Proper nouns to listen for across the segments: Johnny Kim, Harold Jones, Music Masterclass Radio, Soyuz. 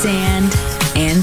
Sand and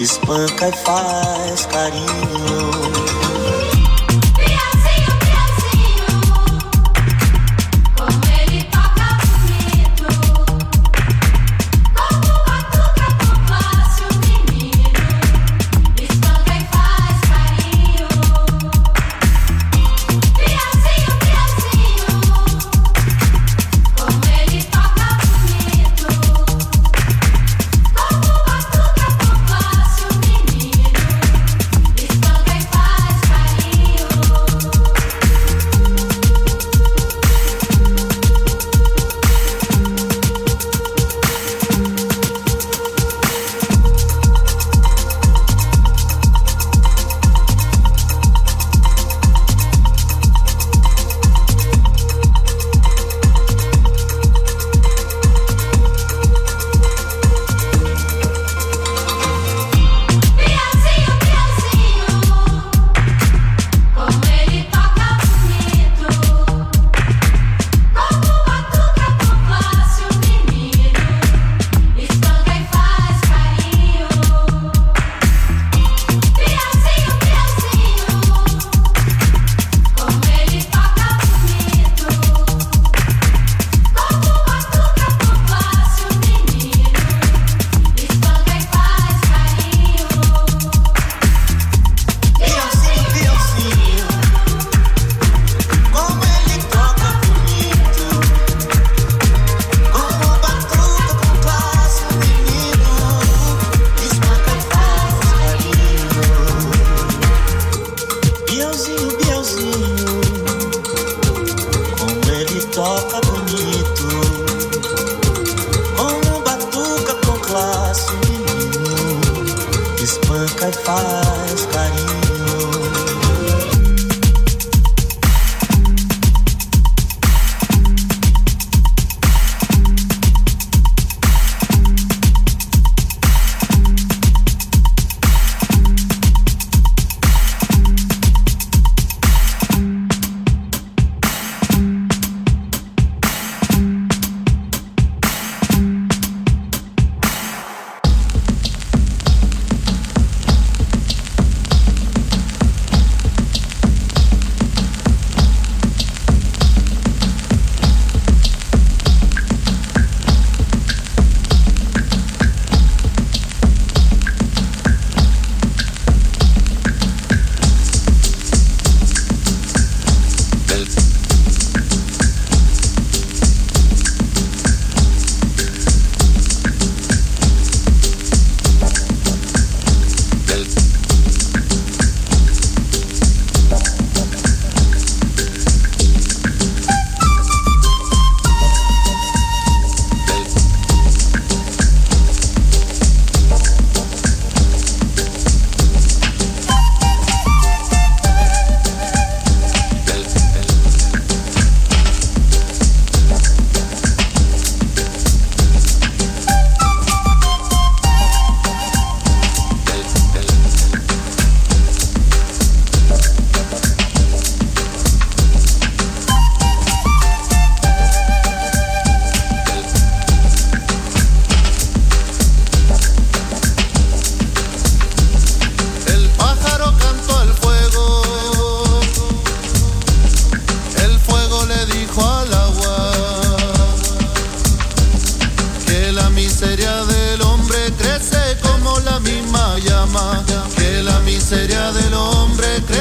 Espanca e faz carinho.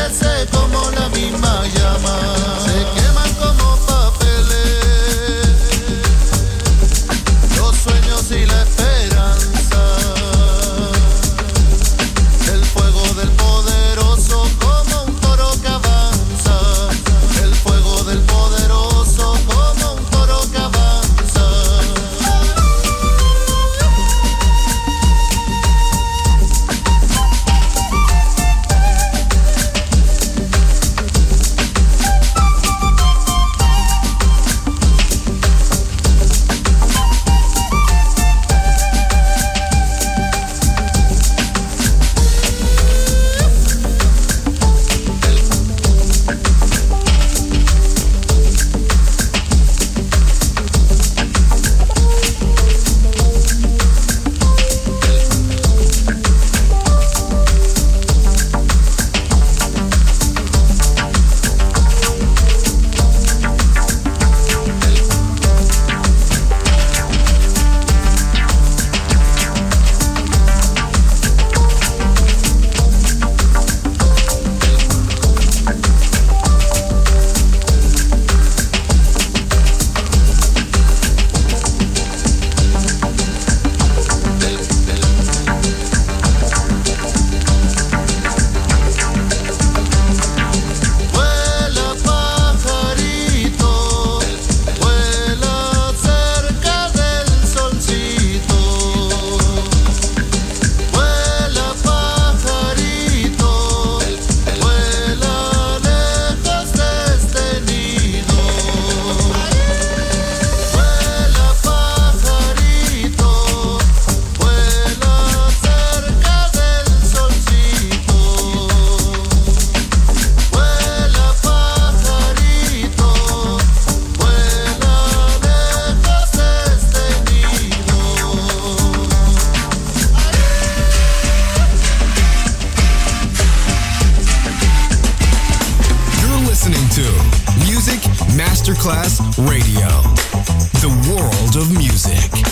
enloquece como la misma llama. Se queman como papeles los sueños y la esperanza. El fuego del poderoso como un toro que avanza. El fuego del poderoso como un toro que avanza. Masterclass Radio, the world of music.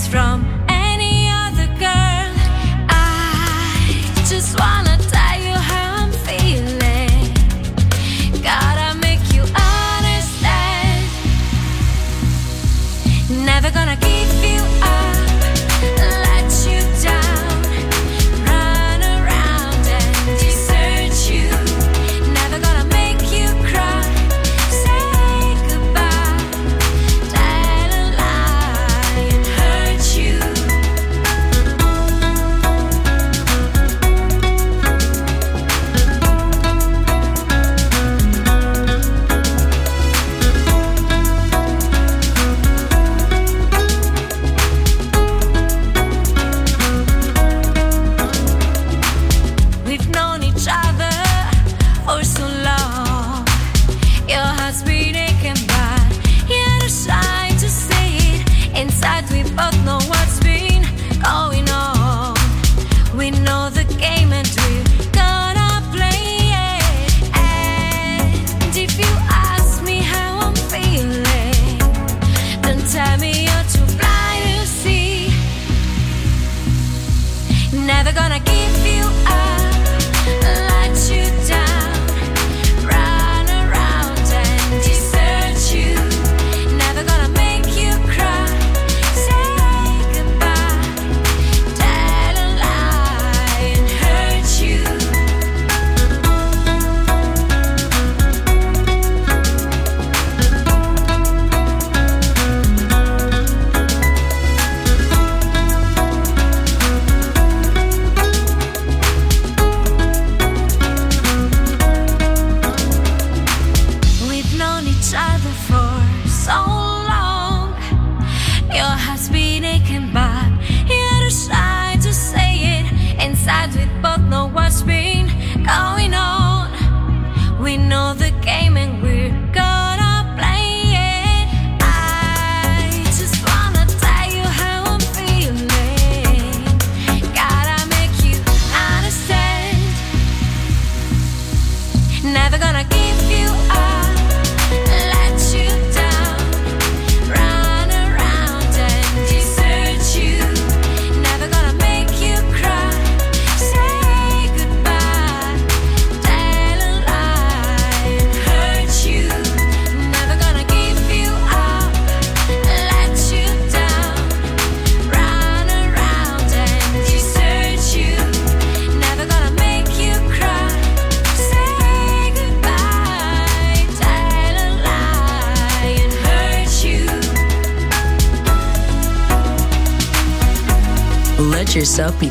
face from any other girl. I just wanna tell you how I'm feeling. Gotta make you understand. Never gonna give you up, let you down, run around and desert you. Never gonna make you cry, say goodbye, tell a lie and hurt you. We've known each other for so long. Your heart's been aching, but you're too shy to say it. Inside, we both know what's been going on. We know the game and we're gonna play it. And if you ask me how I'm feeling, don't tell me you're too blind to see. Never gonna give you up, let you down, run around and desert you. Never gonna make you cry, say goodbye, tell a lie and hurt you. We've known each other for so long. Your heart's been aching, but you're too shy to say it. Inside, we both know what's been going on. We know the game and we're gonna play it. I just wanna tell you how I'm feeling. Gotta make you understand. Never gonna give you up, let you down, run around and desert you. Never gonna make you cry, say goodbye, tell a lie and hurt you. Never gonna give you up, let you down, run around and desert you. Never gonna make you cry, say goodbye, tell a lie and hurt you. Let yourself be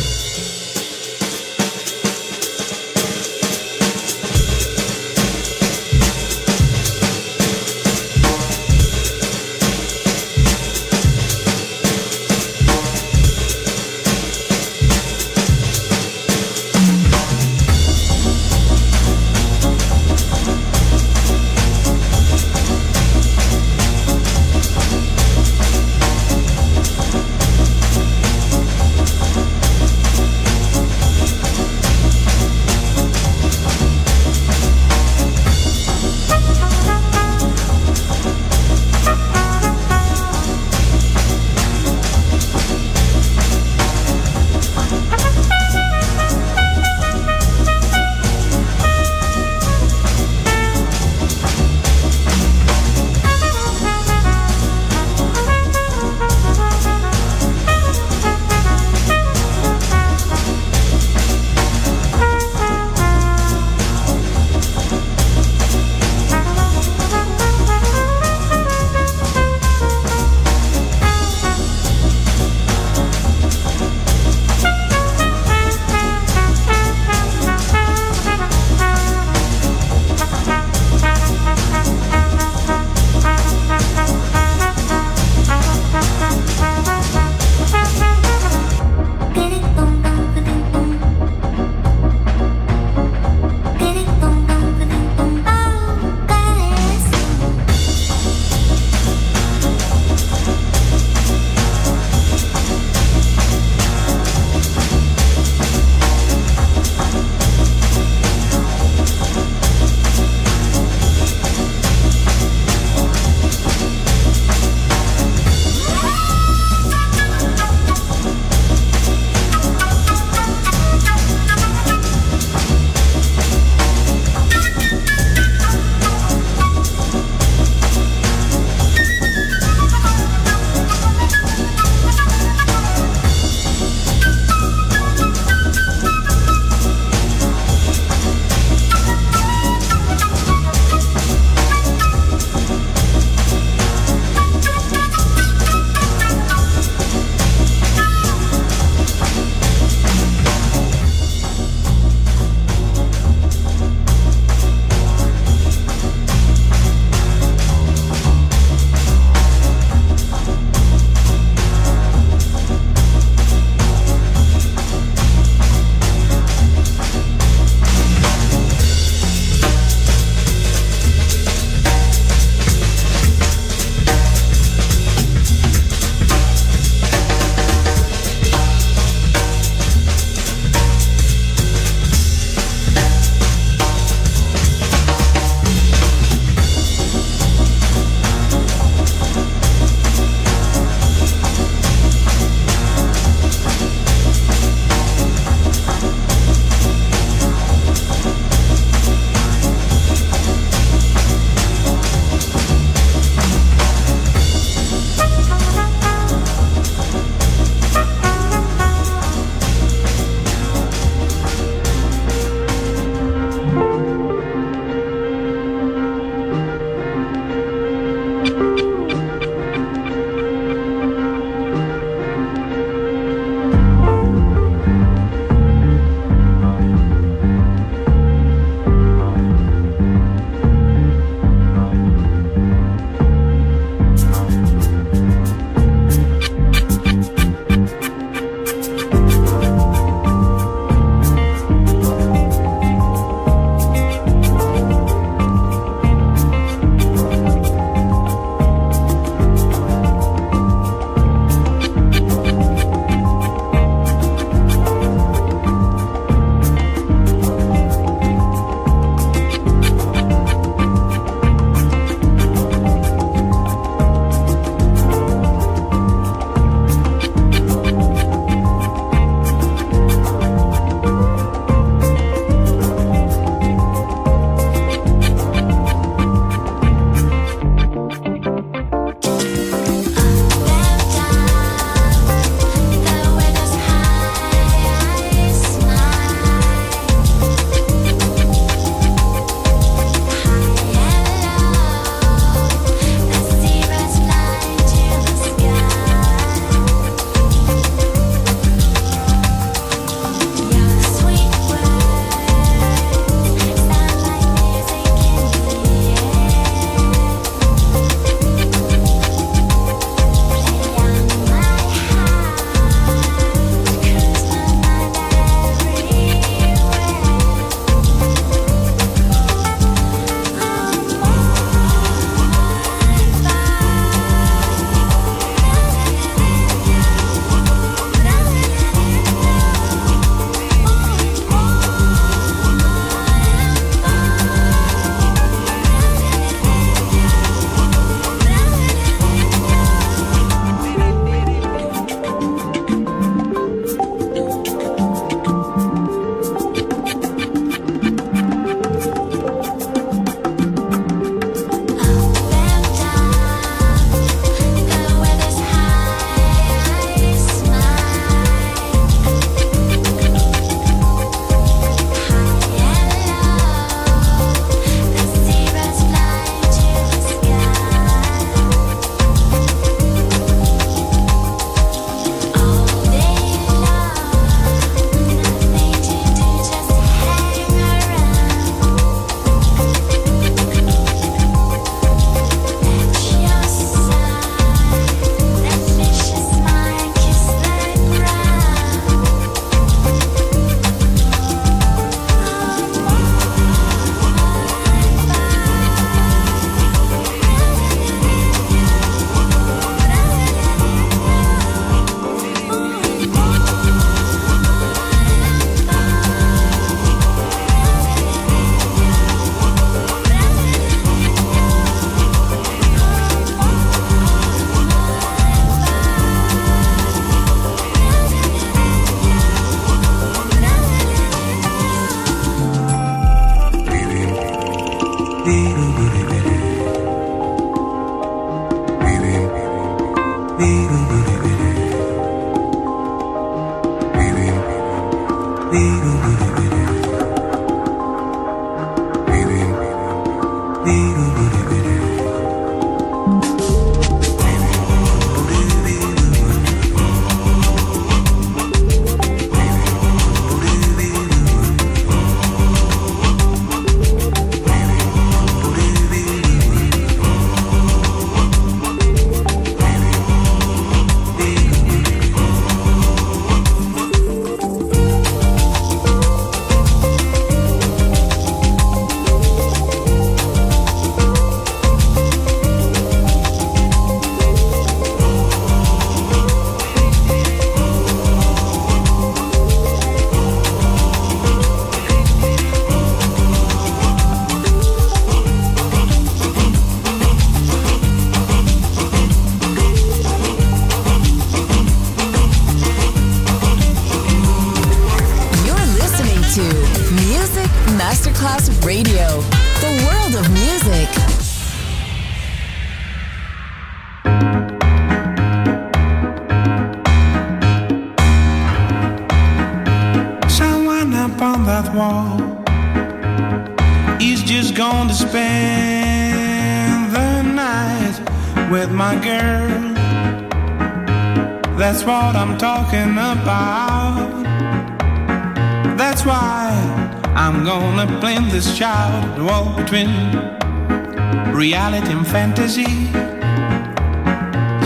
reality and fantasy,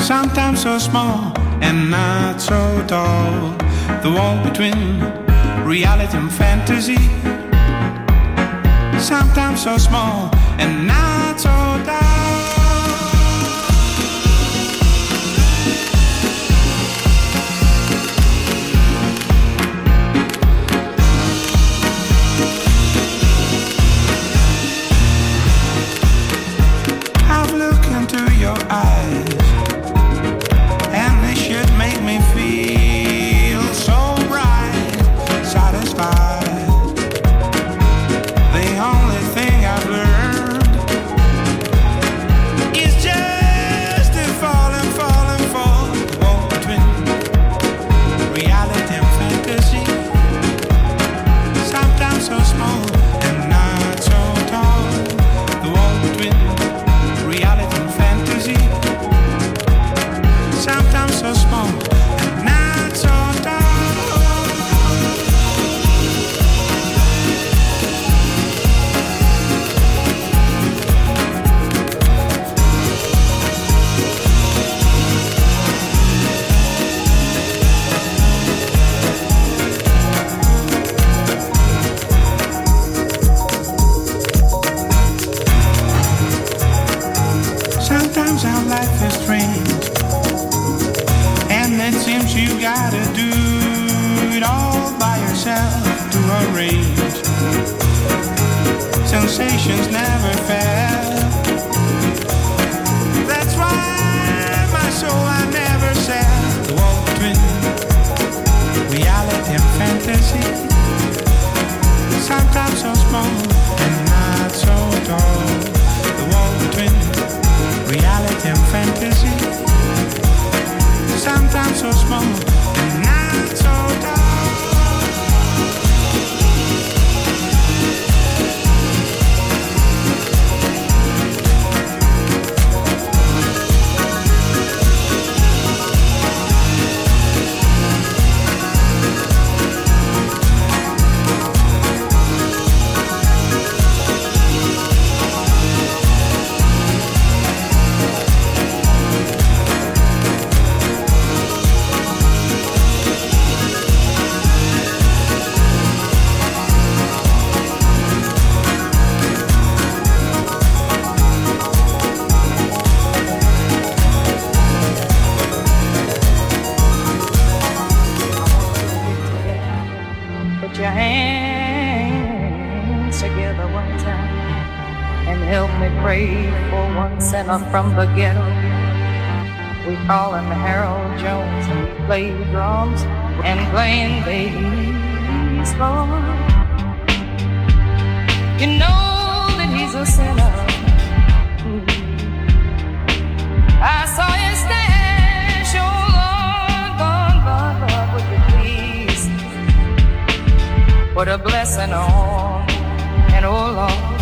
sometimes so small and not so tall, the wall between reality and fantasy, sometimes so small and not so tall. From the ghetto, we call him Harold Jones, and he played drums and playing bass. You know that he's a sinner. What a blessing on and all on.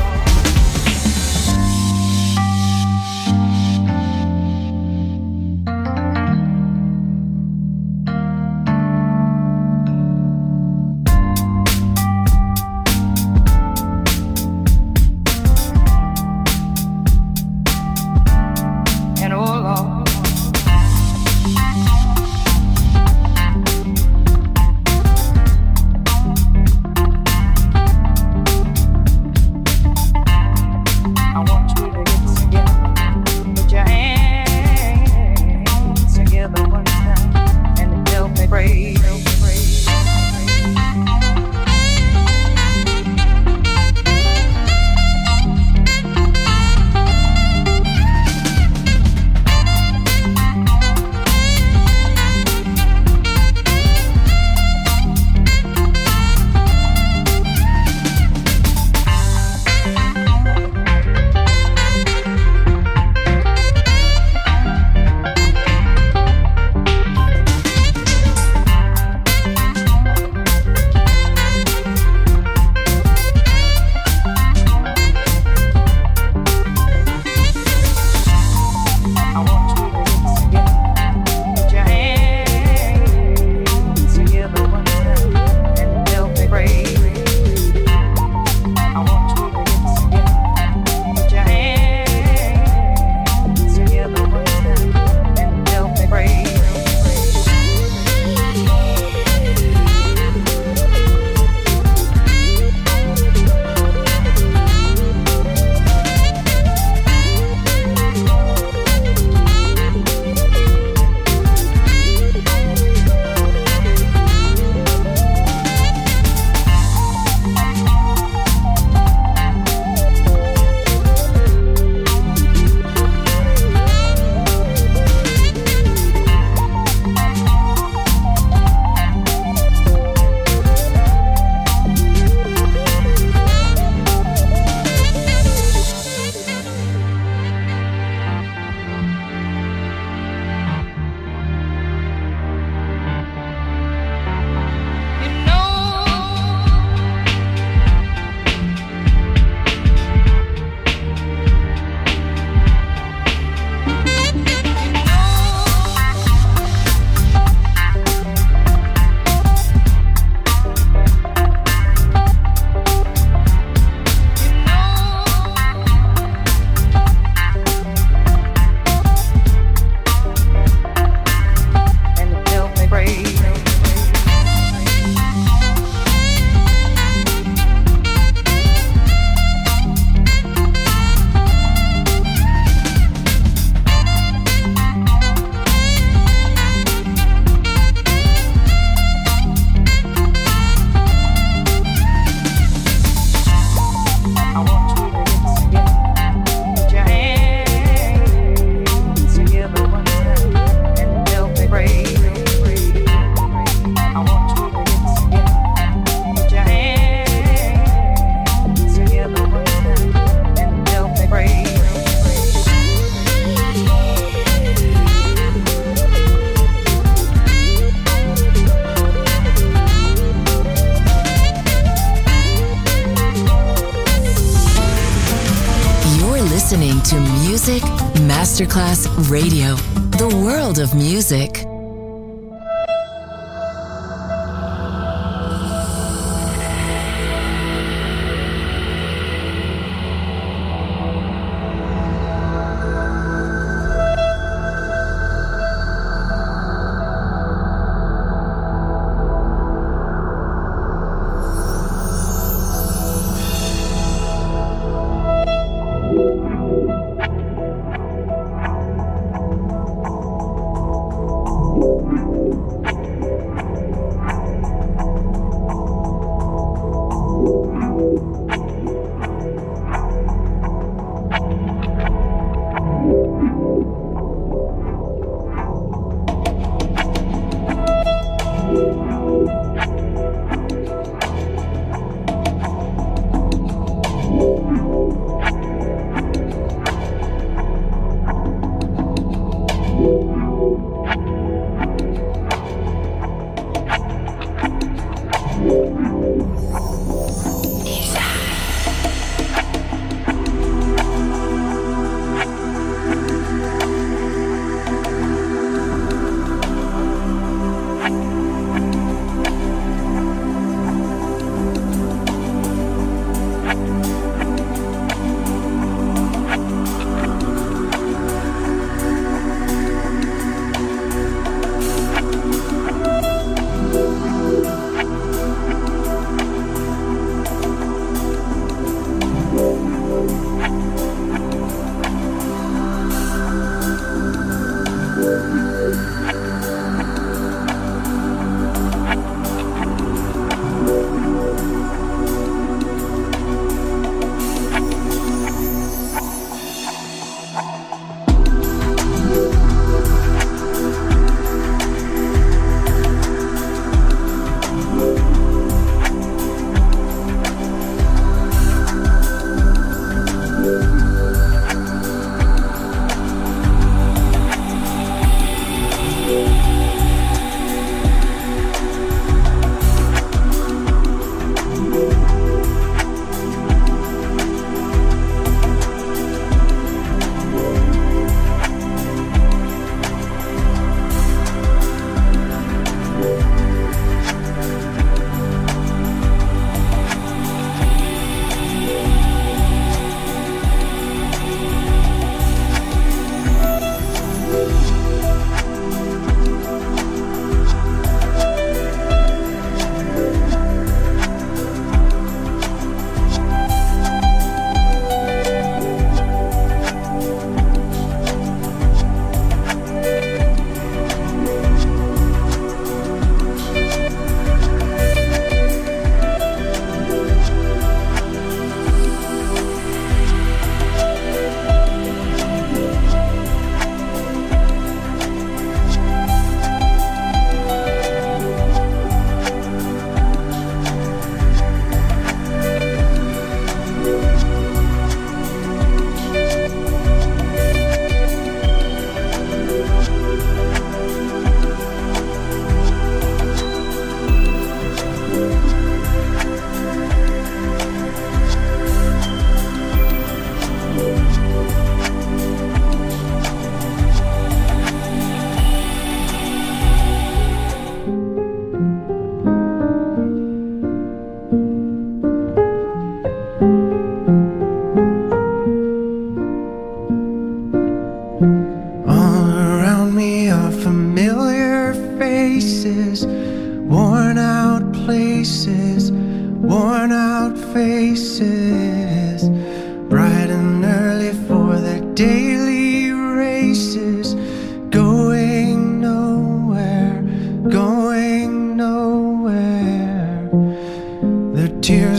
Music Masterclass Radio, the world of music.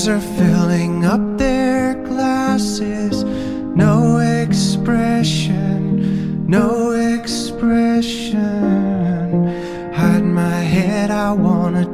eyes are filling up their glasses. No expression, no expression. Hide my head, I wanna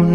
When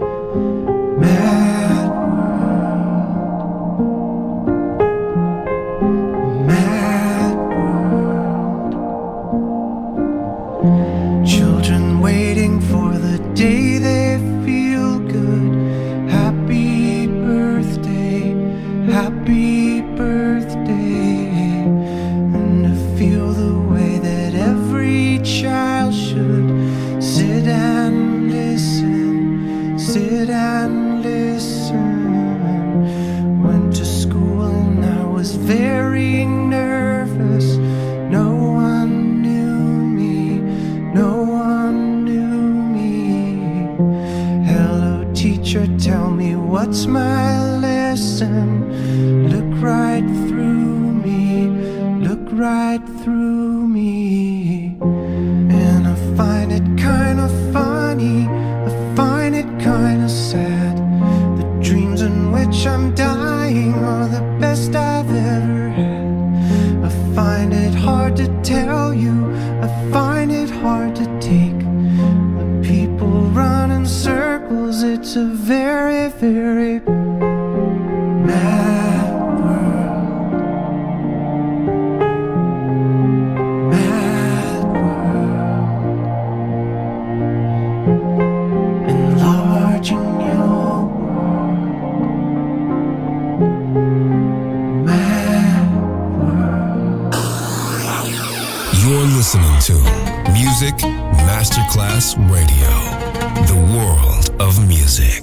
mad world. Mad world. Children waiting for the day they feel good. Happy birthday, happy birthday. And to feel the way that every child should. Sit and listen, sit and listen. Went to school and I was very nervous. No one knew me, no one knew me. Hello teacher, tell me what's my lesson. Look right through me, look right through me. And I find it kinda funny, I find it kinda sad. The dreams in which I'm dying are the best I've ever had. I find it hard to tell you, I find it hard to take. When people run in circles, it's a very, very mad. Music Masterclass Radio, the world of music.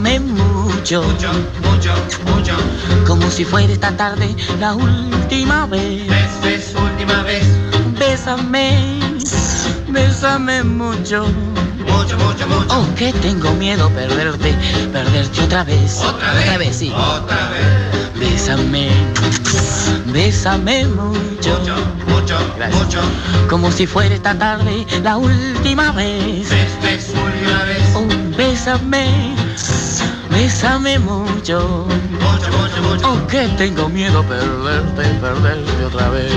bésame mucho, mucho, mucho, mucho, como si fuera esta tarde la última vez. Es última vez. Bésame, bésame mucho, mucho, mucho, mucho. Oh, que tengo miedo perderte, perderte otra vez. Otra vez, otra vez, sí. Otra vez. Bésame, bésame mucho, mucho, mucho, mucho, como si fuera esta tarde la última vez. Es última vez. Oh, bésame, bésame mucho, mucho, mucho, mucho. Oh, que tengo miedo perderte, perderte otra vez.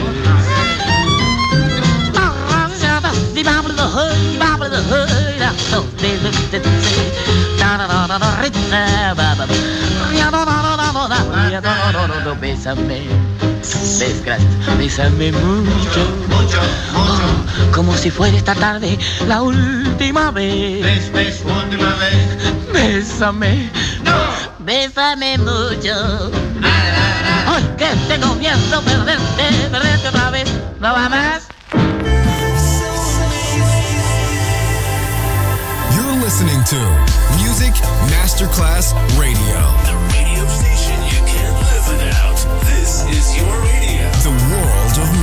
Bésame, bésame mucho, mucho, mucho, como si fuera esta tarde la última vez. Bésame, no, bésame mucho. Hoy que tengo miedo perderte, perderte otra vez, no va más. Listening to Music Masterclass Radio. The radio station you can't live without. This is your radio. The world of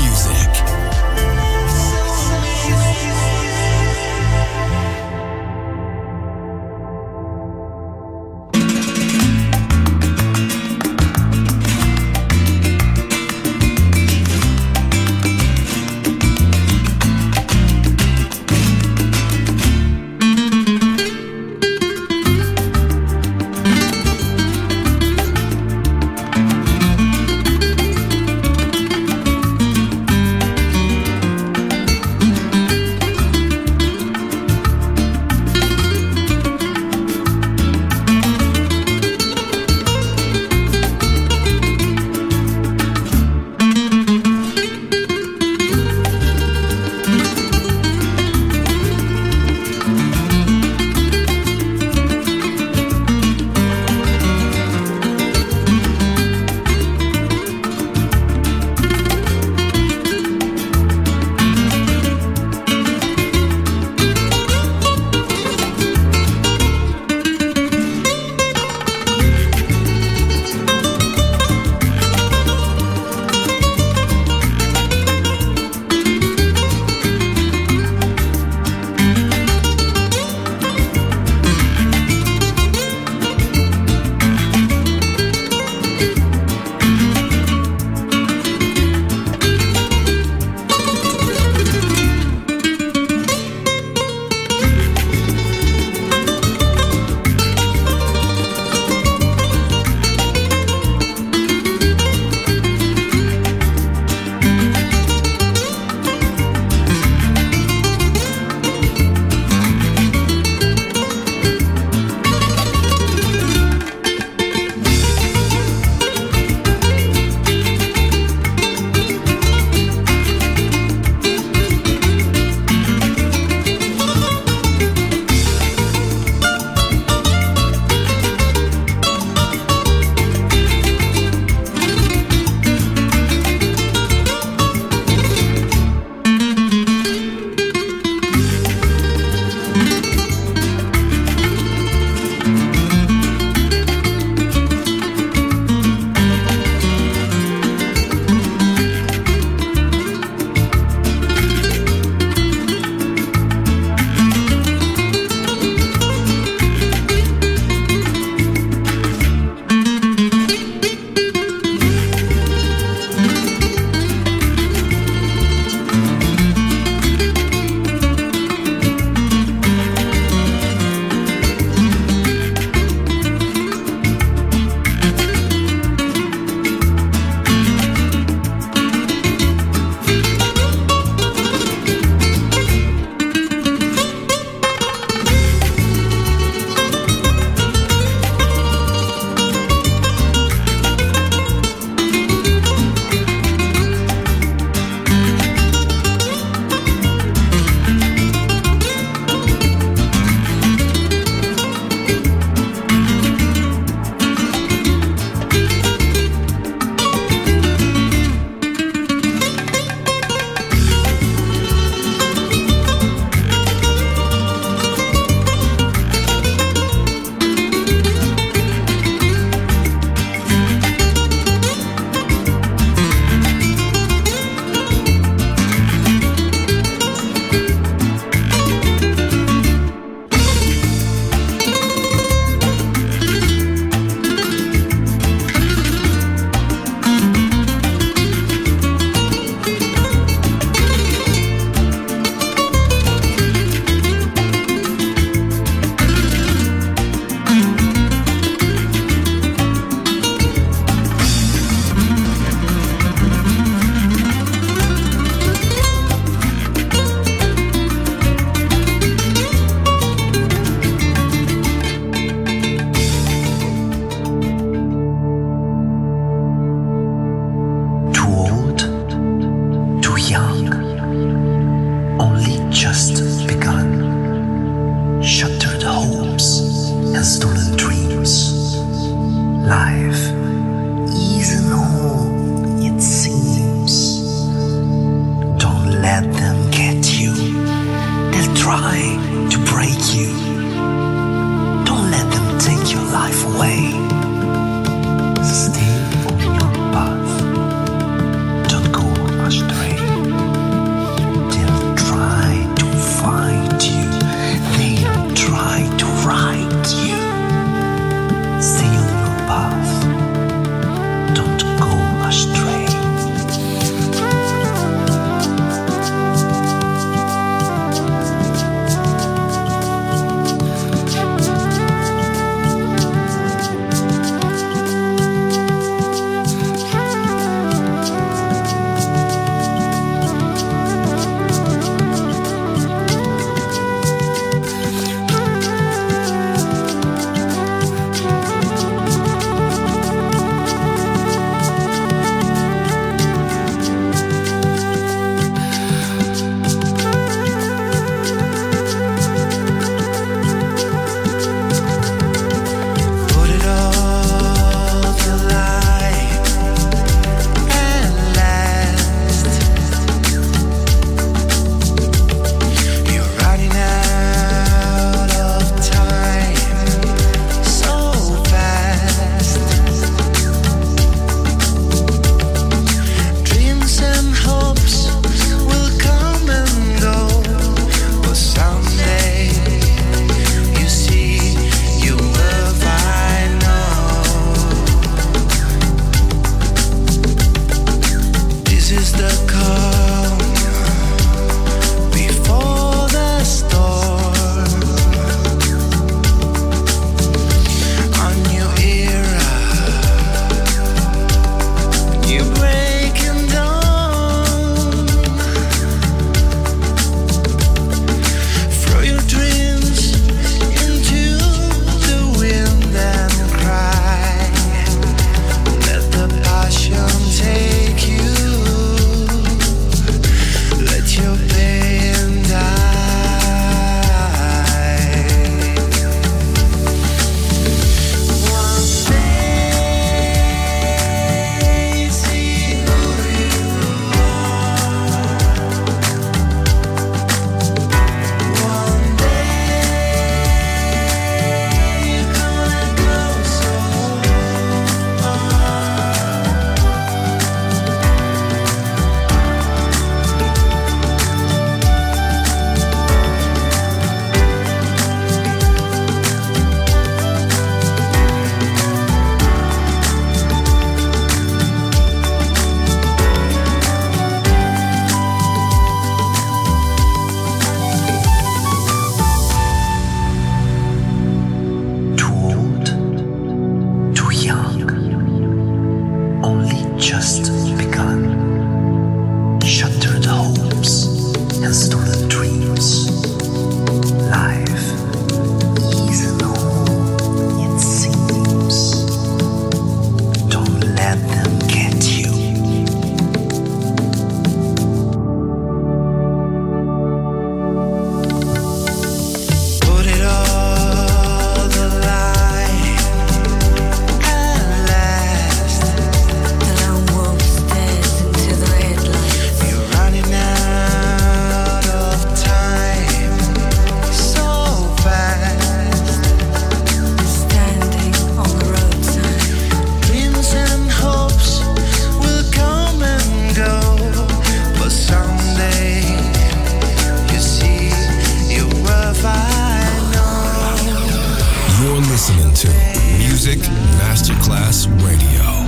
Masterclass Radio,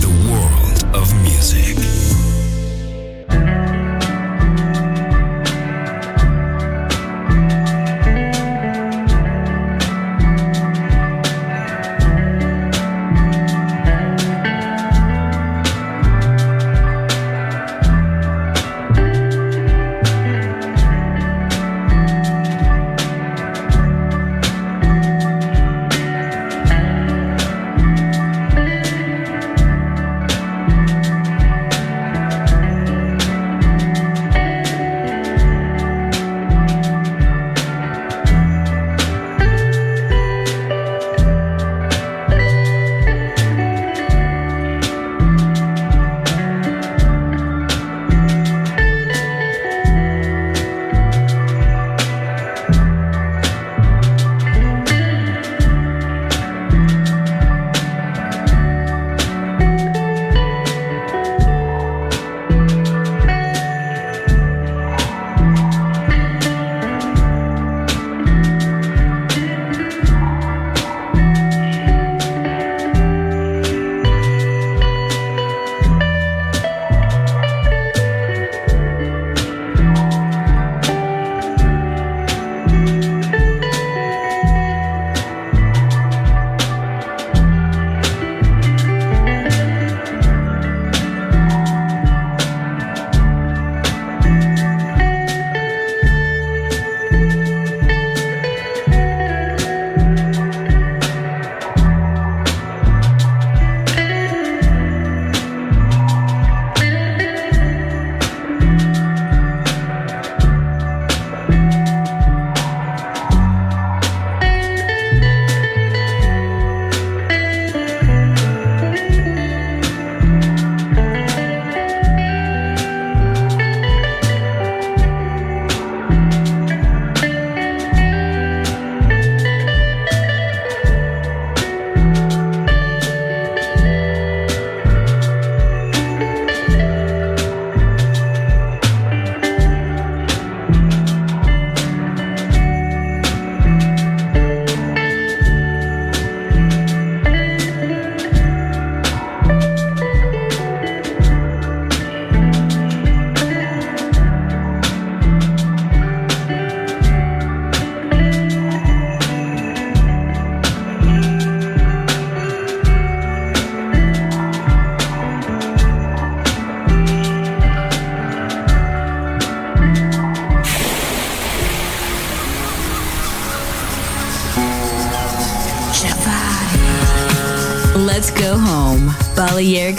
the world of music.